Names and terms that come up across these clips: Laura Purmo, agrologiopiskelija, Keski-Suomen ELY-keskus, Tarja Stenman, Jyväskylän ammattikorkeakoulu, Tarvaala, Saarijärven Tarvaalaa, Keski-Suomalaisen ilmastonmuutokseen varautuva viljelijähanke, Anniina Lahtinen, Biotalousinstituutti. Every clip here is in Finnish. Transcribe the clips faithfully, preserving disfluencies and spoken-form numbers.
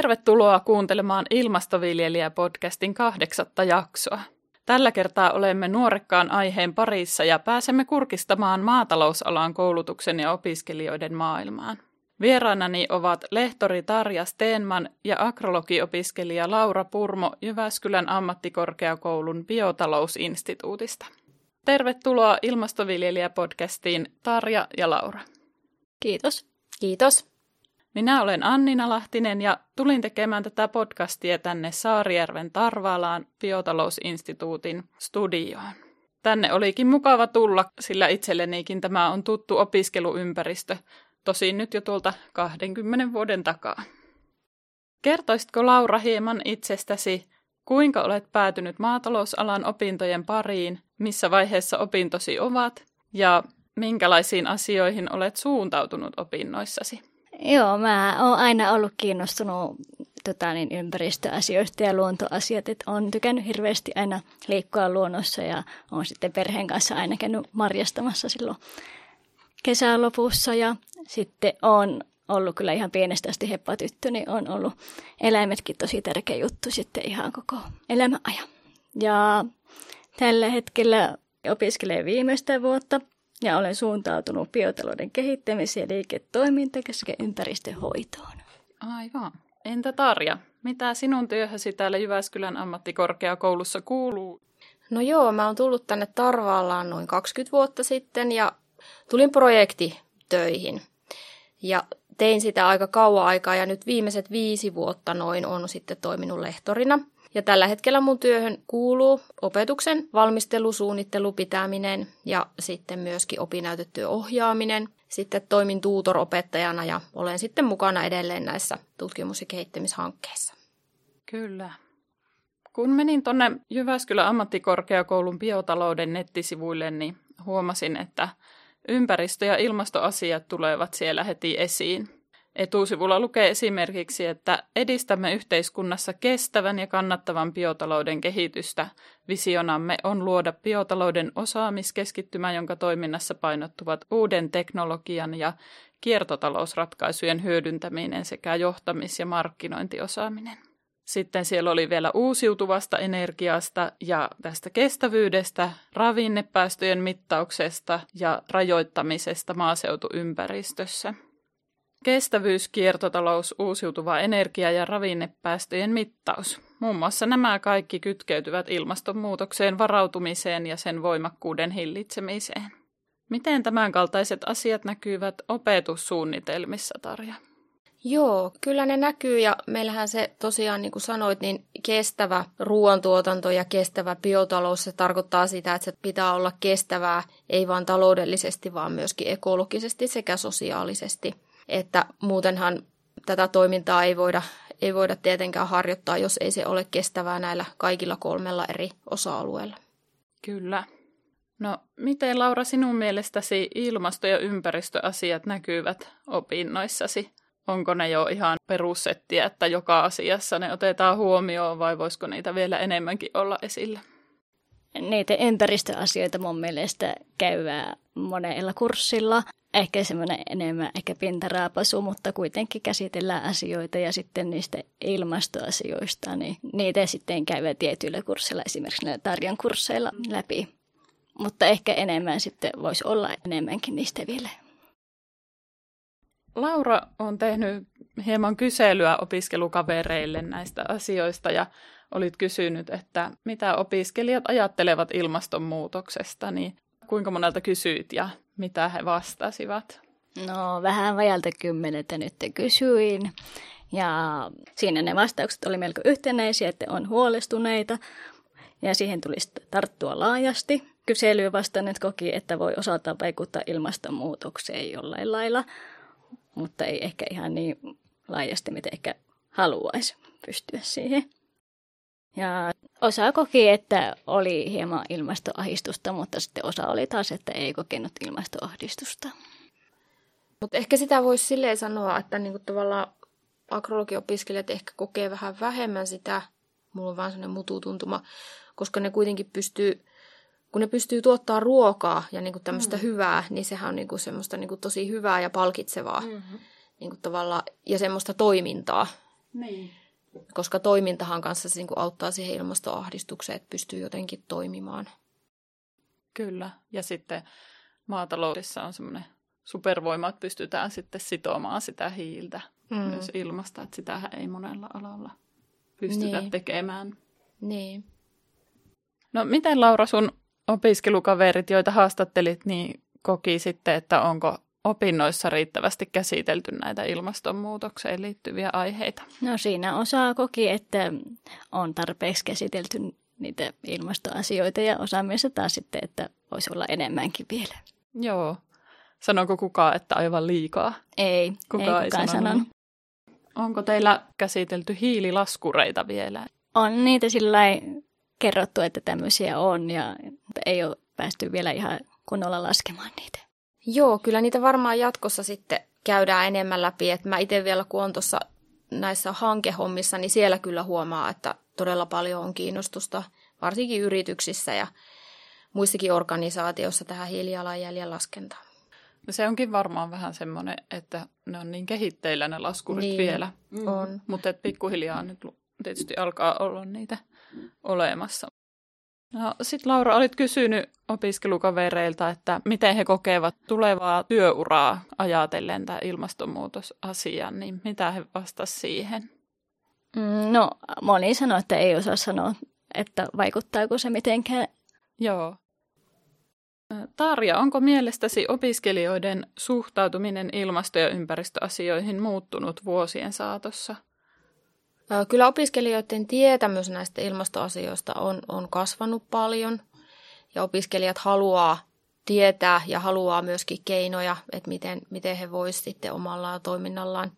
Tervetuloa kuuntelemaan Ilmastoviljelijä-podcastin kahdeksatta jaksoa. Tällä kertaa olemme nuorekkaan aiheen parissa ja pääsemme kurkistamaan maatalousalan koulutuksen ja opiskelijoiden maailmaan. Vieraanani ovat lehtori Tarja Stenman ja agrologiopiskelija Laura Purmo Jyväskylän ammattikorkeakoulun Biotalousinstituutista. Tervetuloa Ilmastoviljelijä-podcastiin Tarja ja Laura. Kiitos. Kiitos. Minä olen Anniina Lahtinen ja tulin tekemään tätä podcastia tänne Saarijärven Tarvaalaan Biotalousinstituutin studioon. Tänne olikin mukava tulla, sillä itsellenikin tämä on tuttu opiskeluympäristö, tosin nyt jo tuolta kaksikymmentä vuoden takaa. Kertoisitko Laura hieman itsestäsi, kuinka olet päätynyt maatalousalan opintojen pariin, missä vaiheessa opintosi ovat ja minkälaisiin asioihin olet suuntautunut opinnoissasi? Joo, mä oon aina ollut kiinnostunut tota, niin ympäristöasioista ja luontoasiat, että oon tykännyt hirveästi aina liikkua luonnossa ja oon sitten perheen kanssa aina käynyt marjastamassa silloin kesän lopussa ja sitten oon ollut kyllä ihan pienestä asti heppatyttö, niin on ollut eläimetkin tosi tärkeä juttu sitten ihan koko elämän ajan. Ja tällä hetkellä opiskelen viimeistä vuotta. Ja olen suuntautunut biotalouden kehittämiseen ja liiketoimintaan sekä ympäristöhoitoon. Aivan. Entä Tarja, mitä sinun työhösi täällä Jyväskylän ammattikorkeakoulussa kuuluu? No joo, mä oon tullut tänne Tarvaalaan noin kaksikymmentä vuotta sitten ja tulin projektitöihin. Ja tein sitä aika kauan aikaa ja nyt viimeiset viisi vuotta noin on sitten toiminut lehtorina. Ja tällä hetkellä mun työhön kuuluu opetuksen valmistelu, suunnittelu, pitäminen ja sitten myöskin opinnäytetyön ohjaaminen. Sitten toimin tuutoropettajana ja olen sitten mukana edelleen näissä tutkimus- ja kehittämishankkeissa. Kyllä. Kun menin tuonne Jyväskylän ammattikorkeakoulun biotalouden nettisivuille, niin huomasin, että ympäristö- ja ilmastoasiat tulevat siellä heti esiin. Etusivulla lukee esimerkiksi, että edistämme yhteiskunnassa kestävän ja kannattavan biotalouden kehitystä. Visionamme on luoda biotalouden osaamiskeskittymä, jonka toiminnassa painottuvat uuden teknologian ja kiertotalousratkaisujen hyödyntäminen sekä johtamis- ja markkinointiosaaminen. Sitten siellä oli vielä uusiutuvasta energiasta ja tästä kestävyydestä, ravinnepäästöjen mittauksesta ja rajoittamisesta maaseutuympäristössä. Kestävyys, kiertotalous, uusiutuva energia ja ravinnepäästöjen mittaus. Muun muassa nämä kaikki kytkeytyvät ilmastonmuutokseen varautumiseen ja sen voimakkuuden hillitsemiseen. Miten tämän kaltaiset asiat näkyvät opetussuunnitelmissa, Tarja? Joo, kyllä ne näkyy ja meillähän se tosiaan, niin kuin sanoit, niin kestävä ruoantuotanto ja kestävä biotalous, se tarkoittaa sitä, että se pitää olla kestävää ei vain taloudellisesti, vaan myöskin ekologisesti sekä sosiaalisesti. Että muutenhan tätä toimintaa ei voida, ei voida tietenkään harjoittaa, jos ei se ole kestävää näillä kaikilla kolmella eri osa-alueella. Kyllä. No, miten Laura sinun mielestäsi ilmasto- ja ympäristöasiat näkyvät opinnoissasi? Onko ne jo ihan perussettiä, että joka asiassa ne otetaan huomioon vai voisiko niitä vielä enemmänkin olla esillä? Niitä ympäristöasioita mun mielestä käydään monella kurssilla. Ehkä semmoinen enemmän ehkä pintaraapasu, mutta kuitenkin käsitellään asioita ja sitten niistä ilmastoasioista, niin niitä sitten käydään tietyillä kursseilla, esimerkiksi näillä Tarjan kursseilla läpi. Mutta ehkä enemmän sitten voisi olla enemmänkin niistä vielä. Laura on tehnyt hieman kyselyä opiskelukavereille näistä asioista ja olit kysynyt, että mitä opiskelijat ajattelevat ilmastonmuutoksesta, niin kuinka monelta kysyit ja mitä he vastasivat? No vähän vajalta kymmeneltä nyt kysyin. Ja siinä ne vastaukset oli melko yhtenäisiä, että on huolestuneita. Ja siihen tulisi tarttua laajasti. Kyselyyn vastanneet koki, että voi osaltaan vaikuttaa ilmastonmuutokseen jollain lailla, mutta ei ehkä ihan niin laajasti, mitä ehkä haluaisi pystyä siihen. Ja osa koki, että oli hieman ilmastoahdistusta, mutta sitten osa oli taas, että ei kokenut ilmastoahdistusta. Mutta ehkä sitä voisi silleen sanoa, että niinku tavallaan agrologiopiskelijat ehkä kokee vähän vähemmän sitä, mulla on vaan sellainen mututuntuma, koska ne kuitenkin pystyy, kun ne pystyy tuottaa ruokaa ja niinku tämmöistä mm. hyvää, niin sehän on niinku semmoista niinku tosi hyvää ja palkitsevaa mm-hmm. niinku tavallaan, ja semmoista toimintaa. Niin. Koska toimintahan kanssa se niin kuin auttaa siihen ilmastoahdistukseen, että pystyy jotenkin toimimaan. Kyllä. Ja sitten maataloudessa on semmoinen supervoima, että pystytään sitten sitomaan sitä hiiltä mm. myös ilmasta. Että sitähän ei monella alalla pystytä niin. tekemään. Niin. No miten Laura sun opiskelukaverit, joita haastattelit, niin koki sitten, että onko opinnoissa riittävästi käsitelty näitä ilmastonmuutokseen liittyviä aiheita? No siinä osa koki, että on tarpeeksi käsitelty niitä ilmastoasioita ja osa mielestä taas sitten, että voisi olla enemmänkin vielä. Joo. Sanoiko kukaan, että aivan liikaa? Ei, kukaan ei kukaan sanonut. Onko teillä käsitelty hiililaskureita vielä? On niitä sillä lailla kerrottu, että tämmöisiä on ja ei ole päästy vielä ihan kunnolla laskemaan niitä. Joo, kyllä niitä varmaan jatkossa sitten käydään enemmän läpi. Et mä itse vielä kun on tuossa näissä hankehommissa, niin siellä kyllä huomaa, että todella paljon on kiinnostusta, varsinkin yrityksissä ja muissakin organisaatioissa tähän hiilijalanjäljen laskentaan. No se onkin varmaan vähän semmoinen, että ne on niin kehitteillä ne laskurit niin, vielä. On. Mutta pikkuhiljaa nyt tietysti alkaa olla niitä olemassa. No, sitten Laura, olit kysynyt opiskelukavereilta, että miten he kokevat tulevaa työuraa ajatellen tämän ilmastonmuutosasian, niin mitä he vastasivat siihen? No, moni sanoi, että ei osaa sanoa, että vaikuttaako se mitenkään. Joo. Tarja, onko mielestäsi opiskelijoiden suhtautuminen ilmasto- ja ympäristöasioihin muuttunut vuosien saatossa? Kyllä opiskelijoiden tietämys näistä ilmastoasioista on, on kasvanut paljon ja opiskelijat haluaa tietää ja haluaa myöskin keinoja, että miten, miten he voisivat sitten omalla toiminnallaan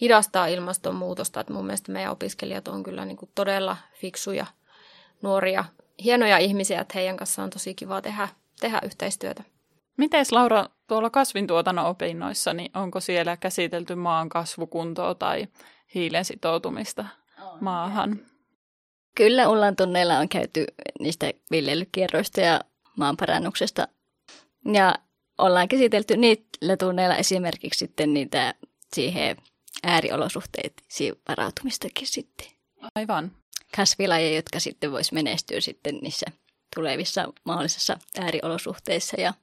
hidastaa ilmastonmuutosta. Että mun mielestä meidän opiskelijat on kyllä niin kuin todella fiksuja, nuoria, hienoja ihmisiä, että heidän kanssaan on tosi kiva tehdä, tehdä yhteistyötä. Mites Laura, tuolla kasvintuotannon opinnoissa, niin onko siellä käsitelty maan kasvukuntoa tai hiilen sitoutumista on, maahan? Kyllä, ollaan tunneilla on käyty niistä viljelykierroista ja maanparannuksesta. Ja ollaan käsitelty niillä tunneilla esimerkiksi sitten niitä siihen ääriolosuhteisiin varautumistakin sitten. Aivan. Kasvilajeja, jotka sitten vois menestyä sitten niissä tulevissa mahdollisissa ääriolosuhteissa ja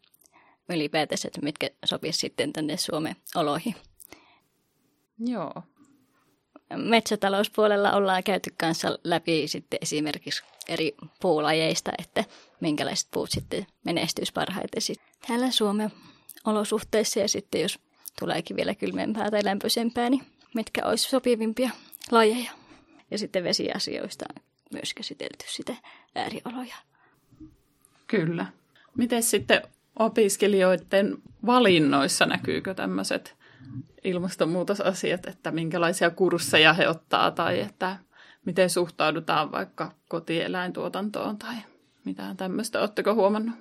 ylipäätänsä, että mitkä sopisi sitten tänne Suomen oloihin. Joo. Metsätalouspuolella ollaan käyty kanssa läpi sitten esimerkiksi eri puulajeista, että minkälaiset puut sitten menestyisi parhaiten sitten täällä Suomen olosuhteissa ja sitten jos tuleekin vielä kylmempää tai lämpöisempää, niin mitkä olisi sopivimpia lajeja. Ja sitten vesiasioista on myös käsitelty sitä äärioloja. Kyllä. Miten sitten opiskelijoiden valinnoissa näkyykö tämmöiset ilmastonmuutosasiat, että minkälaisia kursseja he ottaa tai että miten suhtaudutaan vaikka kotieläintuotantoon tai mitään tämmöistä. Oletteko huomannut?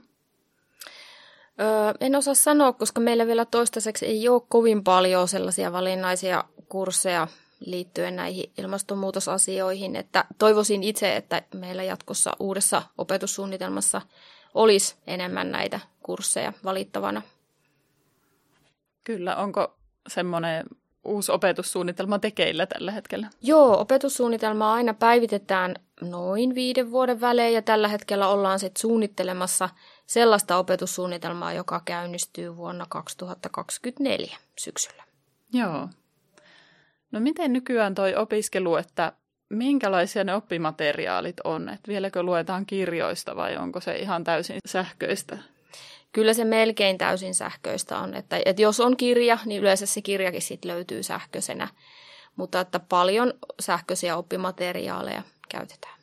Öö, en osaa sanoa, koska meillä vielä toistaiseksi ei ole kovin paljon sellaisia valinnaisia kursseja liittyen näihin ilmastonmuutosasioihin. Että toivoisin itse, että meillä jatkossa uudessa opetussuunnitelmassa olisi enemmän näitä kursseja valittavana. Kyllä, onko semmoinen uusi opetussuunnitelma tekeillä tällä hetkellä? Joo, opetussuunnitelmaa aina päivitetään noin viiden vuoden välein ja tällä hetkellä ollaan sitten suunnittelemassa sellaista opetussuunnitelmaa, joka käynnistyy vuonna kaksituhattakaksikymmentäneljä syksyllä. Joo. No miten nykyään toi opiskelu, että minkälaisia ne oppimateriaalit on? Et vieläkö luetaan kirjoista vai onko se ihan täysin sähköistä? Kyllä se melkein täysin sähköistä on. Että, että jos on kirja, niin yleensä se kirjakin sit löytyy sähköisenä. Mutta että paljon sähköisiä oppimateriaaleja käytetään.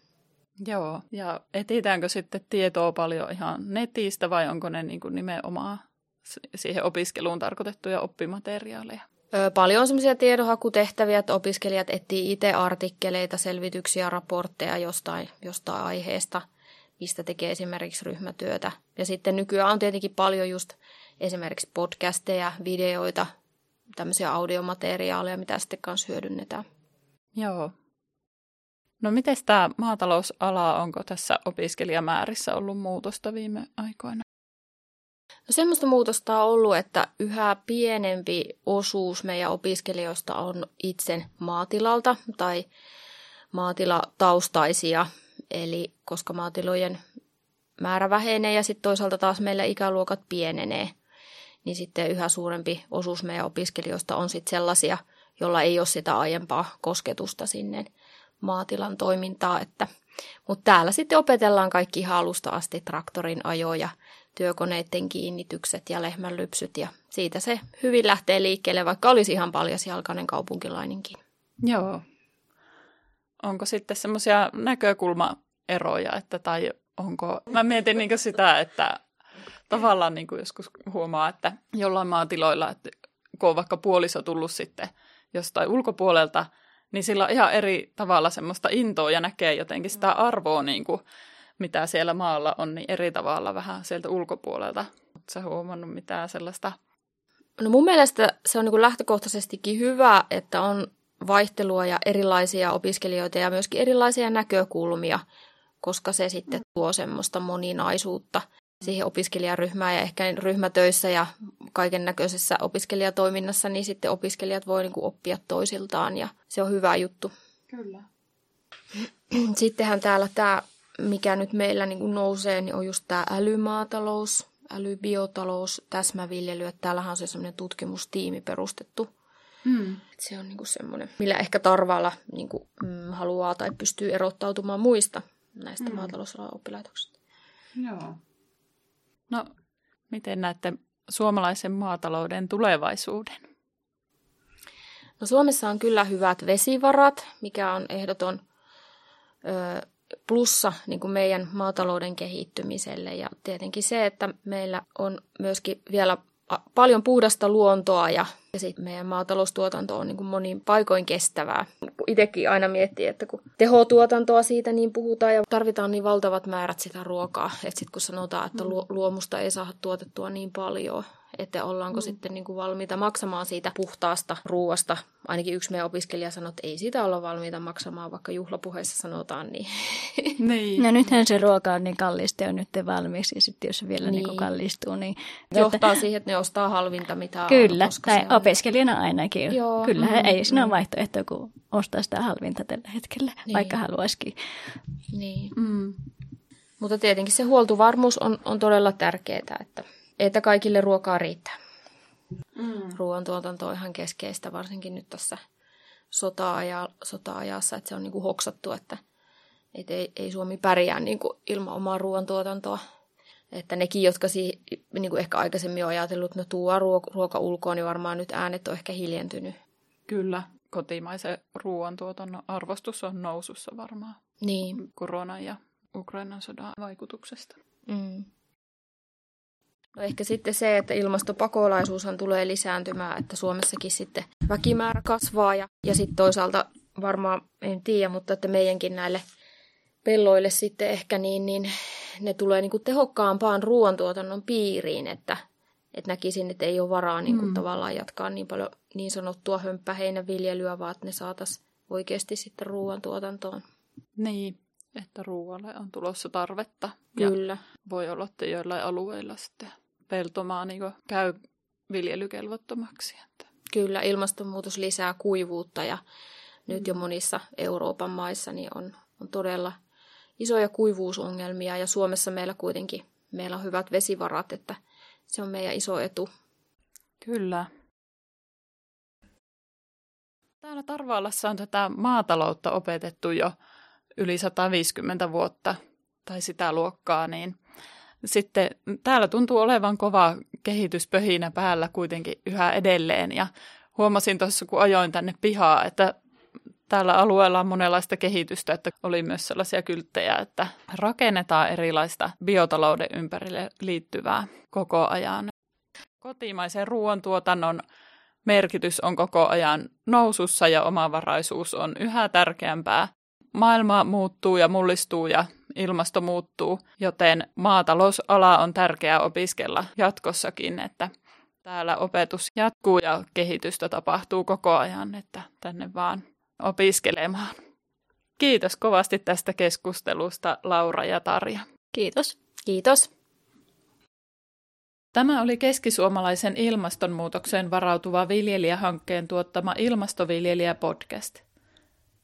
Joo, ja etsitäänkö sitten tietoa paljon ihan netistä vai onko ne niin kuin nimenomaan siihen opiskeluun tarkoitettuja oppimateriaaleja? Paljon on semmoisia tiedonhakutehtäviä, että opiskelijat etsii itse artikkeleita, selvityksiä, raportteja jostain, jostain aiheesta, mistä tekee esimerkiksi ryhmätyötä. Ja sitten nykyään on tietenkin paljon just esimerkiksi podcasteja, videoita, tämmöisiä audiomateriaaleja, mitä sitten kanssa hyödynnetään. Joo. No miten tämä maatalousala, onko tässä opiskelijamäärissä ollut muutosta viime aikoina? No semmoista muutosta on ollut, että yhä pienempi osuus meidän opiskelijoista on itse maatilalta tai maatilataustaisia, eli koska maatilojen määrä vähenee ja sitten toisaalta taas meillä ikäluokat pienenee, niin sitten yhä suurempi osuus meidän opiskelijoista on sitten sellaisia, jolla ei ole sitä aiempaa kosketusta sinne maatilan toimintaa. Että, mutta täällä sitten opetellaan kaikki ihan alusta asti traktorin ajoja, työkoneiden kiinnitykset ja lehmänlypsyt ja siitä se hyvin lähtee liikkeelle, vaikka olisi ihan paljasjalkainen kaupunkilainenkin. Joo. Onko sitten semmoisia näkökulmaeroja, että tai onko, mä mietin niin kuin sitä, että tavallaan niin kuin joskus huomaa, että jollain maatiloilla, että kun on vaikka puoliso tullut sitten jostain ulkopuolelta, niin sillä on ihan eri tavalla semmoista intoa ja näkee jotenkin sitä arvoa, niin kuin, mitä siellä maalla on, niin eri tavalla vähän sieltä ulkopuolelta. Oletko sä huomannut mitään sellaista? No mun mielestä se on niin kuin lähtökohtaisestikin hyvä, että on vaihtelua ja erilaisia opiskelijoita ja myöskin erilaisia näkökulmia, koska se sitten tuo semmoista moninaisuutta siihen opiskelijaryhmään ja ehkä ryhmätöissä ja kaiken näköisessä opiskelijatoiminnassa, niin sitten opiskelijat voi niin kuin oppia toisiltaan ja se on hyvä juttu. Kyllä. Sittenhän täällä tämä, mikä nyt meillä niin kuin nousee, niin on just tämä älymaatalous, älybiotalous, täsmäviljely, että täällähän on se semmoinen tutkimustiimi perustettu. Hmm. Se on niin kuin semmoinen, millä ehkä Tarvaala niin kuin, mm, haluaa tai pystyy erottautumaan muista näistä hmm. maatalousalan oppilaitoksista. Joo. No, miten näette suomalaisen maatalouden tulevaisuuden? No, Suomessa on kyllä hyvät vesivarat, mikä on ehdoton ö, plussa niin kuin meidän maatalouden kehittymiselle. Ja tietenkin se, että meillä on myöskin vielä paljon puhdasta luontoa ja, ja sitten meidän maataloustuotanto on niin kuin monin paikoin kestävää. Itsekin aina miettii, että kun tehotuotantoa siitä niin puhutaan ja tarvitaan niin valtavat määrät sitä ruokaa, että sitten kun sanotaan, että luomusta ei saada tuotettua niin paljon, että ollaanko mm. sitten niin kuin valmiita maksamaan siitä puhtaasta ruoasta. Ainakin yksi meidän opiskelija sanoi, että ei sitä olla valmiita maksamaan, vaikka juhlapuheessa sanotaan niin. niin. No nythän se ruoka on niin kallista ja nyt valmiiksi, ja sitten jos se vielä niin. Niin kallistuu, niin... Johtaa siihen, että ne ostaa halvinta, mitä kyllä, on. Kyllä, tai opiskelijana on... ainakin. Joo. Kyllähän mm-hmm. ei siinä ole vaihtoehtoa, kun ostaa sitä halvinta tällä hetkellä, niin. Vaikka haluaisikin. Niin. Mm. Mutta tietenkin se huoltovarmuus on, on todella tärkeää, että... Että kaikille ruokaa riittää. Mm. Ruoantuotanto on ihan keskeistä, varsinkin nyt tässä sota-aja, sota-ajassa, että se on niin kuin hoksattu, että, että ei, ei Suomi pärjää niin kuin ilman omaa ruoantuotantoa. Että nekin, jotka si, niin kuin ehkä aikaisemmin on ajatellut, että no tuo ruoka ulkoon, niin varmaan nyt äänet on ehkä hiljentynyt. Kyllä, kotimaisen ruoantuotannon arvostus on nousussa varmaan niin. Koronan ja Ukrainan sodan vaikutuksesta. Mm. No ehkä sitten se, että ilmastopakolaisuushan tulee lisääntymään, että Suomessakin sitten väkimäärä kasvaa ja, ja sitten toisaalta varmaan, en tiedä, mutta että meidänkin näille pelloille sitten ehkä niin, niin ne tulee niin kuin tehokkaampaan ruoantuotannon piiriin, että, että näkisin, että ei ole varaa niin kuin mm. tavallaan jatkaa niin paljon niin sanottua hömppäheinäviljelyä, vaan että ne saataisiin oikeasti sitten ruoantuotantoon. Niin. Että ruoalle on tulossa tarvetta. Kyllä. Ja voi olla, että joillain alueilla sitten peltomaa niin kuin käy viljelykelvottomaksi. Kyllä, ilmastonmuutos lisää kuivuutta ja nyt jo monissa Euroopan maissa niin on, on todella isoja kuivuusongelmia. Ja Suomessa meillä kuitenkin meillä on hyvät vesivarat, että se on meidän iso etu. Kyllä. Täällä Tarvaalassa on tätä maataloutta opetettu jo yli sata viisikymmentä vuotta tai sitä luokkaa, niin sitten täällä tuntuu olevan kova kehityspöhinä päällä kuitenkin yhä edelleen. Ja huomasin tuossa, kun ajoin tänne pihaa, että täällä alueella on monenlaista kehitystä, että oli myös sellaisia kylttejä, että rakennetaan erilaista biotalouden ympärille liittyvää koko ajan. Kotimaisen ruoantuotannon merkitys on koko ajan nousussa ja omavaraisuus on yhä tärkeämpää. Maailma muuttuu ja mullistuu ja ilmasto muuttuu, joten maatalousala on tärkeää opiskella jatkossakin, että täällä opetus jatkuu ja kehitystä tapahtuu koko ajan, että tänne vaan opiskelemaan. Kiitos kovasti tästä keskustelusta, Laura ja Tarja. Kiitos. Kiitos. Tämä oli Keski-Suomalaisen ilmastonmuutokseen varautuva viljelijähankkeen tuottama Ilmastoviljelijä-podcast.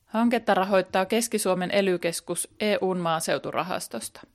Hanketta rahoittaa Keski-Suomen E L Y-keskus E U:n maaseuturahastosta.